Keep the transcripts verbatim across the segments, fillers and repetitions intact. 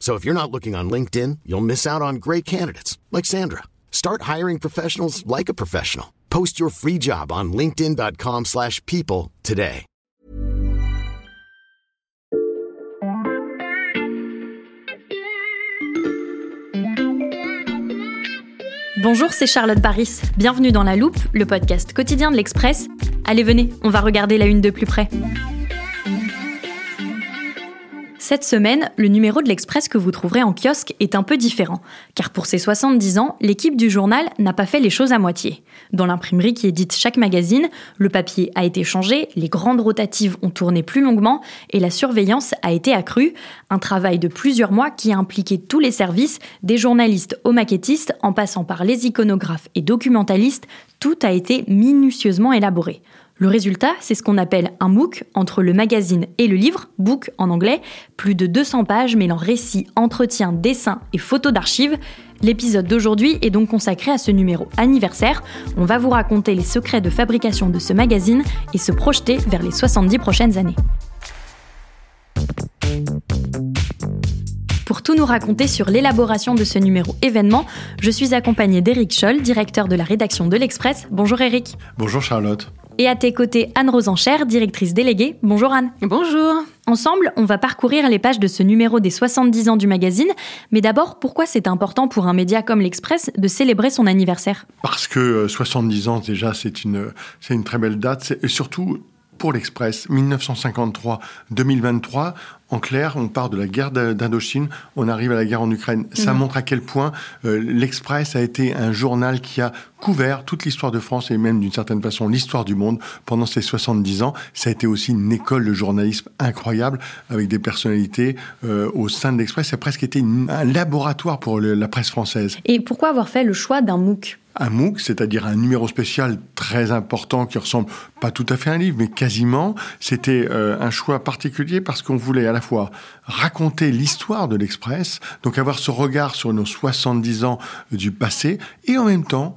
So if you're not looking on LinkedIn, you'll miss out on great candidates like Sandra. Start hiring professionals like a professional. Post your free job on linkedin dot com slash people today. Bonjour, c'est Charlotte Baris. Bienvenue dans La Loupe, le podcast quotidien de l'Express. Allez, venez, on va regarder la une de plus près. Cette semaine, le numéro de l'Express que vous trouverez en kiosque est un peu différent, car pour ses soixante-dix ans, l'équipe du journal n'a pas fait les choses à moitié. Dans l'imprimerie qui édite chaque magazine, le papier a été changé, les grandes rotatives ont tourné plus longuement et la surveillance a été accrue. Un travail de plusieurs mois qui a impliqué tous les services, des journalistes aux maquettistes, en passant par les iconographes et documentalistes, tout a été minutieusement élaboré. Le résultat, c'est ce qu'on appelle un MOOC, entre le magazine et le livre, book en anglais, plus de deux cents pages mêlant récits, entretiens, dessins et photos d'archives. L'épisode d'aujourd'hui est donc consacré à ce numéro anniversaire. On va vous raconter les secrets de fabrication de ce magazine et se projeter vers les soixante-dix prochaines années. Pour tout nous raconter sur l'élaboration de ce numéro événement, je suis accompagnée d'Éric Scholl, directeur de la rédaction de l'Express. Bonjour Éric. Bonjour Charlotte. Et à tes côtés, Anne Rosencher, directrice déléguée. Bonjour Anne. Bonjour. Ensemble, on va parcourir les pages de ce numéro des soixante-dix ans du magazine. Mais d'abord, pourquoi c'est important pour un média comme l'Express de célébrer son anniversaire ? Parce que soixante-dix ans, déjà, c'est une, c'est une très belle date. C'est, et surtout, pour l'Express, dix-neuf cent cinquante-trois à deux mille vingt-trois, en clair, on part de la guerre d'Indochine, on arrive à la guerre en Ukraine. Ça mmh. montre à quel point euh, l'Express a été un journal qui a couvert toute l'histoire de France et même d'une certaine façon l'histoire du monde pendant ces soixante-dix ans. Ça a été aussi une école de journalisme incroyable avec des personnalités euh, au sein de l'Express. Ça a presque été une, un laboratoire pour le, la presse française. Et pourquoi avoir fait le choix d'un MOOC ? Un MOOC, c'est-à-dire un numéro spécial très important qui ressemble pas tout à fait à un livre, mais quasiment. C'était euh, un choix particulier parce qu'on voulait à la fois raconter l'histoire de l'Express, donc avoir ce regard sur nos soixante-dix ans du passé, et en même temps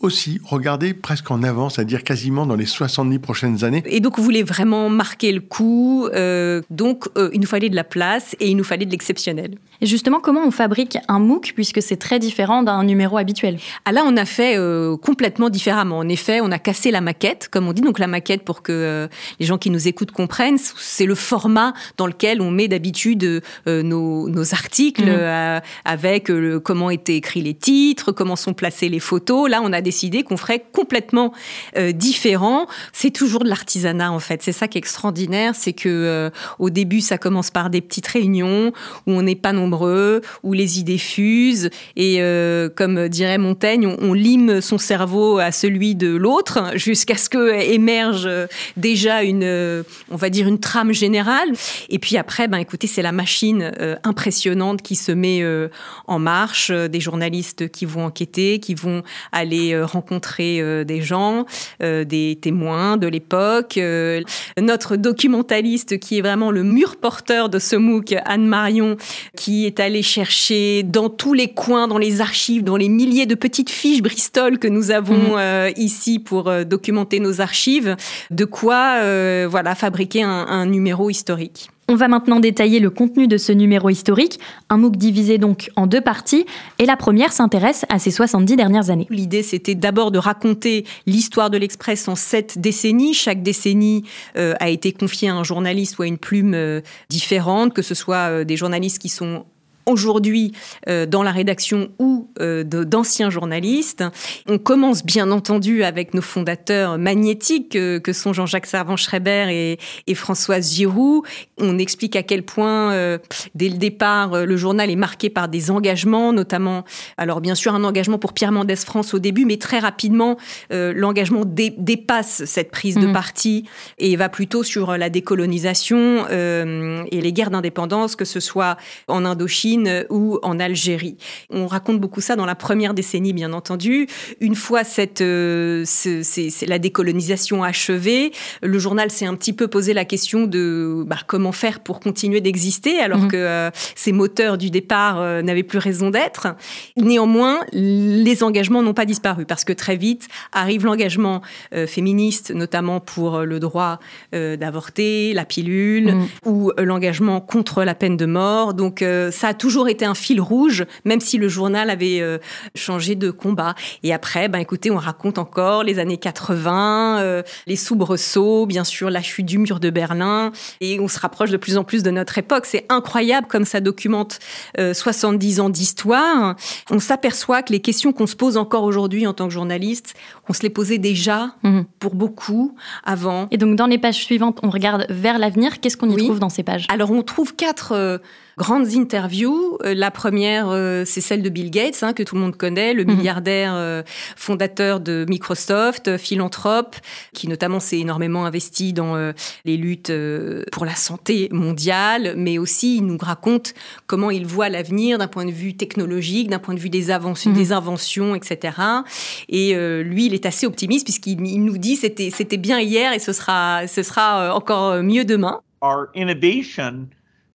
aussi regarder presque en avant, c'est-à-dire quasiment dans les soixante-dix prochaines années. Et donc, vous voulez vraiment marquer le coup. Euh, donc, euh, il nous fallait de la place et il nous fallait de l'exceptionnel. Et justement, comment on fabrique un MOOC puisque c'est très différent d'un numéro habituel ? Ah là, on a fait euh, complètement différemment. En effet, on a cassé la maquette, comme on dit. Donc, la maquette, pour que euh, les gens qui nous écoutent comprennent, c'est le format dans lequel on met d'habitude euh, nos, nos articles mmh. euh, avec euh, comment étaient écrits les titres, comment sont placées les photos. Là, on a des idées qu'on ferait complètement euh, différent. C'est toujours de l'artisanat en fait. C'est ça qui est extraordinaire, c'est que euh, au début ça commence par des petites réunions où on n'est pas nombreux, où les idées fusent et euh, comme dirait Montaigne, on, on lime son cerveau à celui de l'autre jusqu'à ce que émerge déjà une, euh, on va dire une trame générale. Et puis après, ben écoutez, c'est la machine euh, impressionnante qui se met euh, en marche. Des journalistes qui vont enquêter, qui vont aller euh, rencontrer euh, des gens, euh, des témoins de l'époque. Euh, notre documentaliste qui est vraiment le mur porteur de ce MOOC, Anne Marion, qui est allée chercher dans tous les coins, dans les archives, dans les milliers de petites fiches Bristol que nous avons mmh. euh, ici pour euh, documenter nos archives, de quoi euh, voilà, fabriquer un, un numéro historique. On va maintenant détailler le contenu de ce numéro historique, un MOOC divisé donc en deux parties, et la première s'intéresse à ces soixante-dix dernières années. L'idée, c'était d'abord de raconter l'histoire de l'Express en sept décennies. Chaque décennie euh, a été confiée à un journaliste ou à une plume euh, différente, que ce soit euh, des journalistes qui sont aujourd'hui euh, dans la rédaction ou euh, de, d'anciens journalistes. On commence bien entendu avec nos fondateurs magnétiques euh, que sont Jean-Jacques Servan-Schreiber et, et Françoise Giroud. On explique à quel point, euh, dès le départ, euh, le journal est marqué par des engagements, notamment, alors bien sûr un engagement pour Pierre Mendès France au début, mais très rapidement, euh, l'engagement dé- dépasse cette prise mmh. de parti et va plutôt sur la décolonisation euh, et les guerres d'indépendance, que ce soit en Indochine ou en Algérie. On raconte beaucoup ça dans la première décennie, bien entendu. Une fois cette, euh, c'est, c'est, c'est la décolonisation achevée, le journal s'est un petit peu posé la question de bah, comment faire pour continuer d'exister, alors mmh. que euh, ces moteurs du départ euh, n'avaient plus raison d'être. Néanmoins, les engagements n'ont pas disparu, parce que très vite arrive l'engagement euh, féministe, notamment pour le droit euh, d'avorter, la pilule, mmh. ou l'engagement contre la peine de mort. Donc euh, ça a toujours été un fil rouge, même si le journal avait euh, changé de combat. Et après, ben écoutez, on raconte encore les années quatre-vingts, euh, les soubresauts, bien sûr la chute du mur de Berlin, et on se rapproche de plus en plus de notre époque. C'est incroyable comme ça documente euh, soixante-dix ans d'histoire. On s'aperçoit que les questions qu'on se pose encore aujourd'hui en tant que journaliste, on se les posait déjà mmh. pour beaucoup avant. Et donc dans les pages suivantes, on regarde vers l'avenir. Qu'est-ce qu'on y oui. trouve dans ces pages ? Alors on trouve quatre euh, grandes interviews. La première, euh, c'est celle de Bill Gates, hein, que tout le monde connaît, le mmh. milliardaire euh, fondateur de Microsoft, euh, philanthrope, qui notamment s'est énormément investi dans euh, les luttes euh, pour la santé mondiale, mais aussi il nous raconte comment il voit l'avenir d'un point de vue technologique, d'un point de vue des, avanc- mmh. des inventions, et cetera. Et euh, lui, il est assez optimiste puisqu'il il nous dit c'était, c'était bien hier et ce sera, ce sera encore mieux demain. Our innovation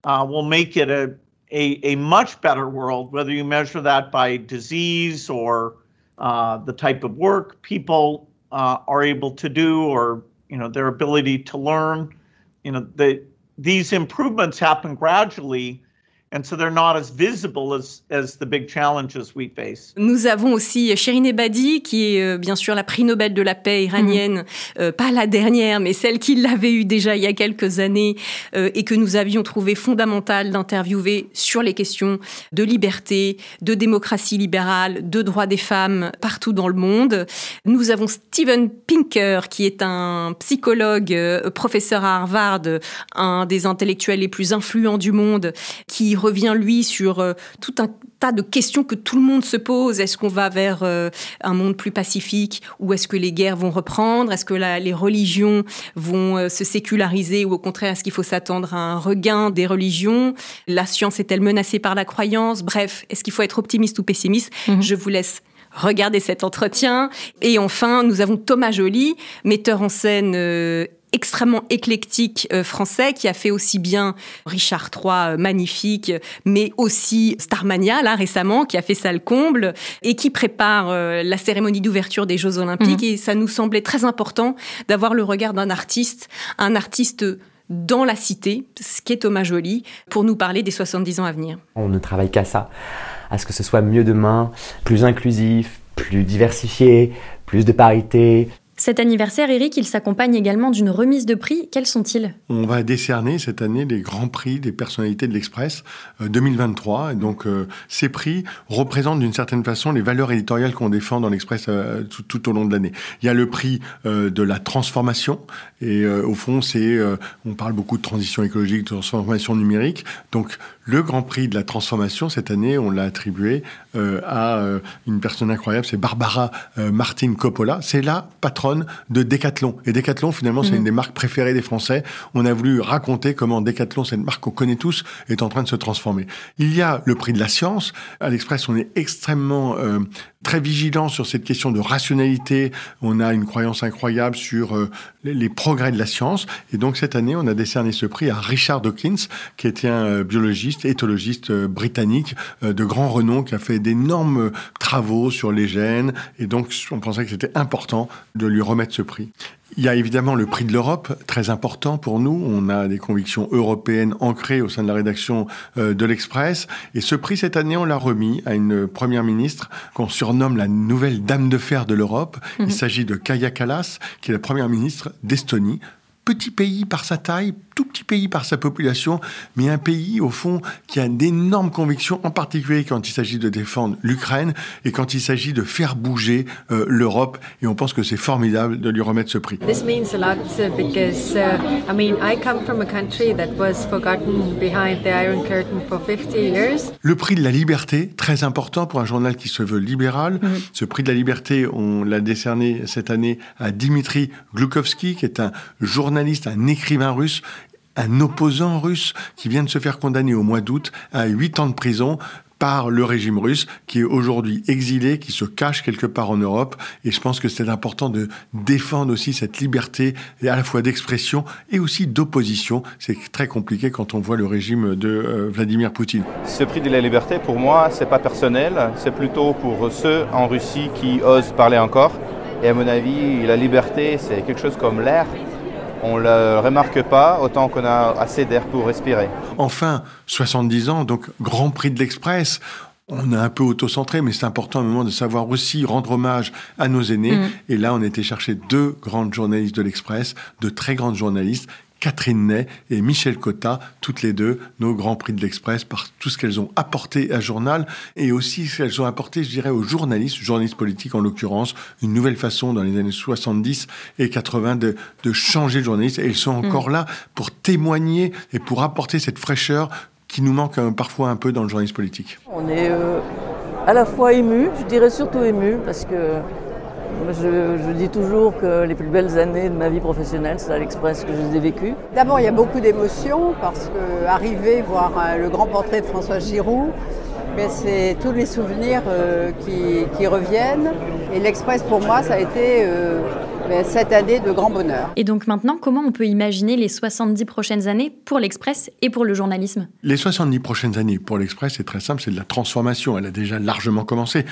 uh, will make it a A, a much better world, whether you measure that by disease or uh, the type of work people uh, are able to do, or you know their ability to learn. You know, the, these improvements happen gradually. And so they're not as visible as, as the big challenges we face. Nous avons aussi Shirin Ebadi, qui est euh, bien sûr la prix Nobel de la paix iranienne, mmh. euh, pas la dernière, mais celle qui l'avait eue déjà il y a quelques années euh, et que nous avions trouvé fondamentale d'interviewer sur les questions de liberté, de démocratie libérale, de droits des femmes partout dans le monde. Nous avons Steven Pinker, qui est un psychologue, euh, professeur à Harvard, un des intellectuels les plus influents du monde, qui revient, lui, sur euh, tout un tas de questions que tout le monde se pose. Est-ce qu'on va vers euh, un monde plus pacifique, ou est-ce que les guerres vont reprendre ? Est-ce que la, les religions vont euh, se séculariser, ou au contraire, est-ce qu'il faut s'attendre à un regain des religions ? La science est-elle menacée par la croyance ? Bref, est-ce qu'il faut être optimiste ou pessimiste ? Mm-hmm. Je vous laisse regarder cet entretien. Et enfin, nous avons Thomas Joly, metteur en scène euh, extrêmement éclectique euh, français, qui a fait aussi bien Richard trois, euh, magnifique, mais aussi Starmania, là, récemment, qui a fait ça le comble, et qui prépare euh, la cérémonie d'ouverture des Jeux Olympiques. Mmh. Et ça nous semblait très important d'avoir le regard d'un artiste, un artiste dans la cité, ce qu'est Thomas Joly, pour nous parler des soixante-dix ans à venir. On ne travaille qu'à ça, à ce que ce soit mieux demain, plus inclusif, plus diversifié, plus de parité. Cet anniversaire, Eric, il s'accompagne également d'une remise de prix. Quels sont-ils ? On va décerner cette année les grands prix des personnalités de l'Express deux mille vingt-trois. Et donc, euh, ces prix représentent d'une certaine façon les valeurs éditoriales qu'on défend dans l'Express euh, tout, tout au long de l'année. Il y a le prix euh, de la transformation. Et euh, au fond, c'est, euh, on parle beaucoup de transition écologique, de transformation numérique. Donc, le grand prix de la transformation, cette année, on l'a attribué euh, à euh, une personne incroyable, c'est Barbara euh, Martin Coppola. C'est la patronne de Decathlon. Et Decathlon, finalement, c'est mmh. une des marques préférées des Français. On a voulu raconter comment Decathlon, cette marque qu'on connaît tous, est en train de se transformer. Il y a le prix de la science. À l'Express, on est extrêmement... Euh, très vigilant sur cette question de rationalité. On a une croyance incroyable sur euh, les progrès de la science. Et donc, cette année, on a décerné ce prix à Richard Dawkins, qui était un euh, biologiste, éthologiste euh, britannique euh, de grand renom, qui a fait d'énormes travaux sur les gènes. Et donc, on pensait que c'était important de lui remettre ce prix. Il y a évidemment le prix de l'Europe, très important pour nous. On a des convictions européennes ancrées au sein de la rédaction de l'Express. Et ce prix, cette année, on l'a remis à une première ministre qu'on surnomme la nouvelle dame de fer de l'Europe. Il s'agit de Kaja Kallas, qui est la première ministre d'Estonie. Petit pays par sa taille, tout petit pays par sa population, mais un pays, au fond, qui a d'énormes convictions, en particulier quand il s'agit de défendre l'Ukraine et quand il s'agit de faire bouger euh, l'Europe. Et on pense que c'est formidable de lui remettre ce prix. This means a lot because, uh, I mean, I come from a country that was forgotten behind the Iron Curtain for fifty years. Le prix de la liberté, très important pour un journal qui se veut libéral. Mm-hmm. Ce prix de la liberté, on l'a décerné cette année à Dimitri Gloukovski, qui est un journaliste, un écrivain russe, un opposant russe qui vient de se faire condamner au mois d'août à huit ans de prison par le régime russe, qui est aujourd'hui exilé, qui se cache quelque part en Europe. Et je pense que c'est important de défendre aussi cette liberté, à la fois d'expression et aussi d'opposition. C'est très compliqué quand on voit le régime de Vladimir Poutine. Ce prix de la liberté, pour moi, c'est pas personnel. C'est plutôt pour ceux en Russie qui osent parler encore. Et à mon avis, la liberté, c'est quelque chose comme l'air. On ne le remarque pas autant qu'on a assez d'air pour respirer. Enfin, soixante-dix ans, donc Grand Prix de l'Express. On est un peu auto-centré, mais c'est important à un moment de savoir aussi rendre hommage à nos aînés. Mmh. Et là, on était chercher deux grandes journalistes de l'Express, deux très grandes journalistes, Catherine Ney et Michel Cotta, toutes les deux, nos Grands Prix de l'Express, par tout ce qu'elles ont apporté à Journal et aussi ce qu'elles ont apporté, je dirais, aux journalistes, journalistes politiques en l'occurrence, une nouvelle façon dans les années soixante-dix et quatre-vingts de, de changer de journaliste. Et elles sont encore mmh. là pour témoigner et pour apporter cette fraîcheur qui nous manque parfois un peu dans le journalisme politique. On est euh, à la fois ému, je dirais surtout ému, parce que Je, je dis toujours que les plus belles années de ma vie professionnelle, c'est à l'Express que je les ai vécues. D'abord, il y a beaucoup d'émotions parce que arriver voir le grand portrait de Françoise Giroud, mais c'est tous les souvenirs euh, qui, qui reviennent. Et l'Express, pour moi, ça a été euh, cette année de grand bonheur. Et donc maintenant, comment on peut imaginer les soixante-dix prochaines années pour l'Express et pour le journalisme ? Les soixante-dix prochaines années pour l'Express, c'est très simple, c'est de la transformation. Elle a déjà largement commencé.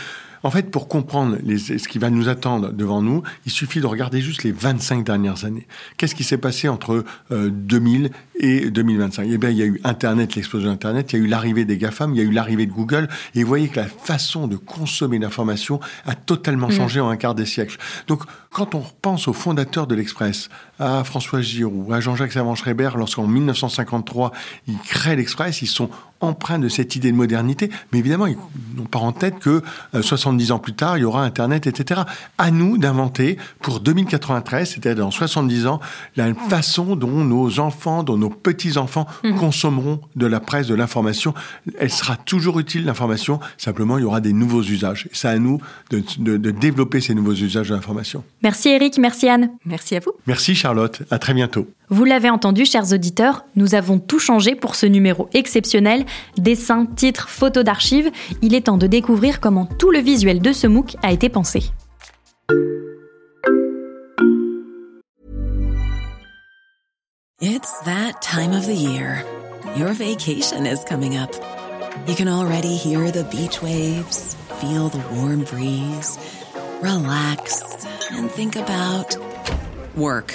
En fait, pour comprendre les, ce qui va nous attendre devant nous, il suffit de regarder juste les vingt-cinq dernières années. Qu'est-ce qui s'est passé entre euh, deux mille et deux mille vingt-cinq ? Eh bien, il y a eu Internet, l'explosion d'Internet, il y a eu l'arrivée des GAFAM, il y a eu l'arrivée de Google, et vous voyez que la façon de consommer l'information a totalement changé mmh. en un quart de siècle. Donc, quand on repense aux fondateurs de l'Express, à François Giroud, à Jean-Jacques Servan-Schreiber, lorsqu'en dix-neuf cent cinquante-trois, ils créent l'Express, ils sont empreints de cette idée de modernité, mais évidemment, ils n'ont pas en tête que euh, soixante-dix ans plus tard, il y aura Internet, et cetera. À nous d'inventer, pour deux mille quatre-vingt-treize, c'est-à-dire dans soixante-dix ans, la façon dont nos enfants, dont nos petits-enfants mmh. consommeront de la presse, de l'information. Elle sera toujours utile, l'information, simplement, il y aura des nouveaux usages. C'est à nous de, de, de développer ces nouveaux usages de l'information. Merci Eric, merci Anne. Merci à vous. Merci Charlotte, à très bientôt. Vous l'avez entendu, chers auditeurs, nous avons tout changé pour ce numéro exceptionnel. Dessins, titres, photos d'archives, il est temps de découvrir comment tout le visuel de ce MOOC a été pensé. It's that time of the year. Your vacation is coming up. You can already hear the beach waves, feel the warm breeze, relax and think about work.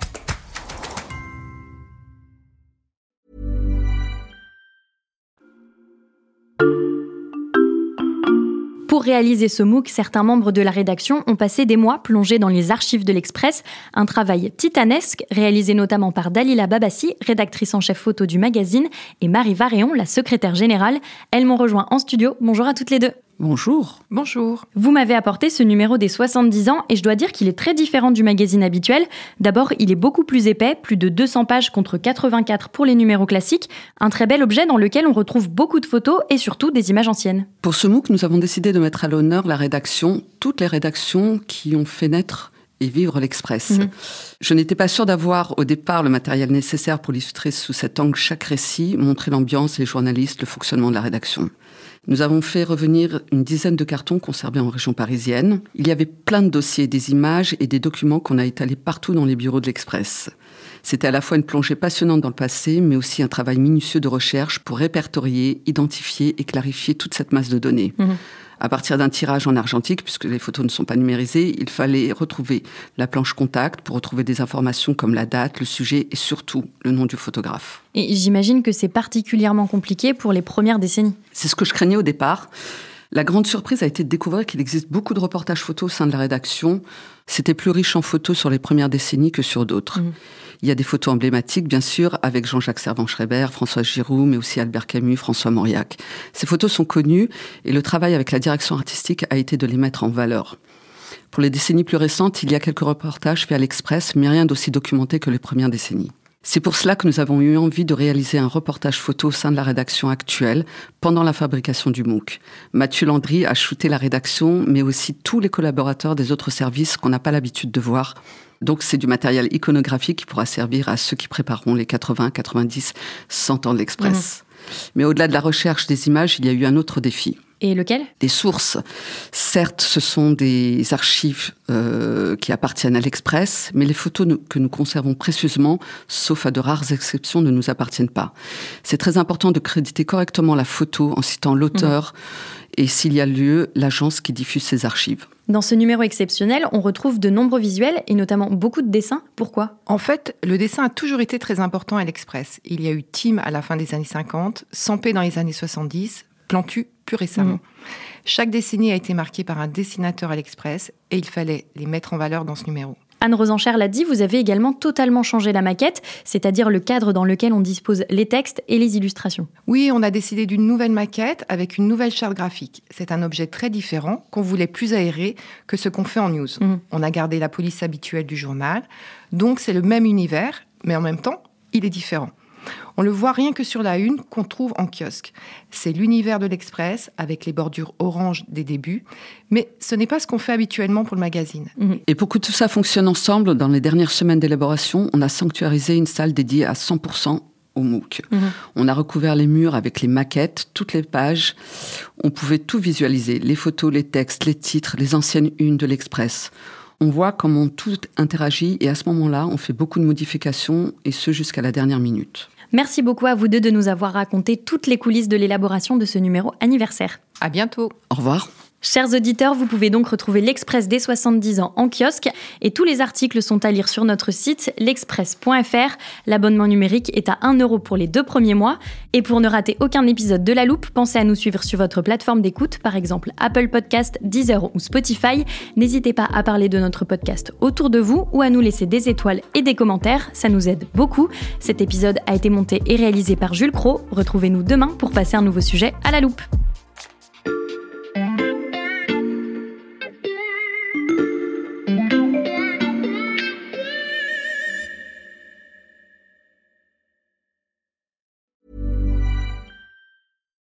Pour réaliser ce MOOC, certains membres de la rédaction ont passé des mois plongés dans les archives de l'Express, un travail titanesque réalisé notamment par Dalila Babassi, rédactrice en chef photo du magazine, et Marie Varéon, la secrétaire générale. Elles m'ont rejoint en studio. Bonjour à toutes les deux. Bonjour. Bonjour. Vous m'avez apporté ce numéro des soixante-dix ans et je dois dire qu'il est très différent du magazine habituel. D'abord, il est beaucoup plus épais, plus de deux cents pages contre quatre-vingt-quatre pour les numéros classiques. Un très bel objet dans lequel on retrouve beaucoup de photos et surtout des images anciennes. Pour ce MOOC, nous avons décidé de mettre à l'honneur la rédaction, toutes les rédactions qui ont fait naître et vivre l'Express. Mmh. Je n'étais pas sûre d'avoir au départ le matériel nécessaire pour illustrer sous cet angle chaque récit, montrer l'ambiance, les journalistes, le fonctionnement de la rédaction. Nous avons fait revenir une dizaine de cartons conservés en région parisienne. Il y avait plein de dossiers, des images et des documents qu'on a étalés partout dans les bureaux de l'Express. C'était à la fois une plongée passionnante dans le passé, mais aussi un travail minutieux de recherche pour répertorier, identifier et clarifier toute cette masse de données. Mmh. à partir d'un tirage en argentique, puisque les photos ne sont pas numérisées, il fallait retrouver la planche contact pour retrouver des informations comme la date, le sujet et surtout le nom du photographe. Et j'imagine que c'est particulièrement compliqué pour les premières décennies. C'est ce que je craignais au départ. La grande surprise a été de découvrir qu'il existe beaucoup de reportages photos au sein de la rédaction. C'était plus riche en photos sur les premières décennies que sur d'autres. Mmh. Il y a des photos emblématiques, bien sûr, avec Jean-Jacques Servan-Schreiber, Françoise Giroud, mais aussi Albert Camus, François Mauriac. Ces photos sont connues et le travail avec la direction artistique a été de les mettre en valeur. Pour les décennies plus récentes, il y a quelques reportages faits à l'Express, mais rien d'aussi documenté que les premières décennies. C'est pour cela que nous avons eu envie de réaliser un reportage photo au sein de la rédaction actuelle pendant la fabrication du MOOC. Mathieu Landry a shooté la rédaction, mais aussi tous les collaborateurs des autres services qu'on n'a pas l'habitude de voir. Donc c'est du matériel iconographique qui pourra servir à ceux qui prépareront les quatre-vingts, quatre-vingt-dix, cent ans de l'Express. Mmh. Mais au-delà de la recherche des images, il y a eu un autre défi. Et lequel ? Des sources. Certes, ce sont des archives euh, qui appartiennent à l'Express, mais les photos nous, que nous conservons précieusement, sauf à de rares exceptions, ne nous appartiennent pas. C'est très important de créditer correctement la photo en citant l'auteur mmh. et, s'il y a lieu, l'agence qui diffuse ces archives. Dans ce numéro exceptionnel, on retrouve de nombreux visuels et notamment beaucoup de dessins. Pourquoi ? En fait, le dessin a toujours été très important à l'Express. Il y a eu Tim à la fin des années cinquante, Sampé dans les années soixante-dix, Plantu plus récemment. Mmh. Chaque décennie a été marquée par un dessinateur à l'Express et il fallait les mettre en valeur dans ce numéro. Anne Rosencher l'a dit, vous avez également totalement changé la maquette, c'est-à-dire le cadre dans lequel on dispose les textes et les illustrations. Oui, on a décidé d'une nouvelle maquette avec une nouvelle charte graphique. C'est un objet très différent qu'on voulait plus aéré que ce qu'on fait en news. Mmh. On a gardé la police habituelle du journal, donc c'est le même univers, mais en même temps, il est différent. On le voit rien que sur la une qu'on trouve en kiosque. C'est l'univers de l'Express, avec les bordures orange des débuts, mais ce n'est pas ce qu'on fait habituellement pour le magazine. Et pour que tout ça fonctionne ensemble, dans les dernières semaines d'élaboration, on a sanctuarisé une salle dédiée à cent pour cent au MOOC. Mmh. On a recouvert les murs avec les maquettes, toutes les pages. On pouvait tout visualiser, les photos, les textes, les titres, les anciennes unes de l'Express. On voit comment tout interagit et à ce moment-là, on fait beaucoup de modifications et ce jusqu'à la dernière minute. Merci beaucoup à vous deux de nous avoir raconté toutes les coulisses de l'élaboration de ce numéro anniversaire. À bientôt. Au revoir. Chers auditeurs, vous pouvez donc retrouver l'Express des soixante-dix ans en kiosque et tous les articles sont à lire sur notre site l'express point f r. L'abonnement numérique est à un euro pour les deux premiers mois. Et pour ne rater aucun épisode de La Loupe, pensez à nous suivre sur votre plateforme d'écoute, par exemple Apple Podcast, Deezer ou Spotify. N'hésitez pas à parler de notre podcast autour de vous ou à nous laisser des étoiles et des commentaires, ça nous aide beaucoup. Cet épisode a été monté et réalisé par Jules Cros. Retrouvez-nous demain pour passer un nouveau sujet à La Loupe.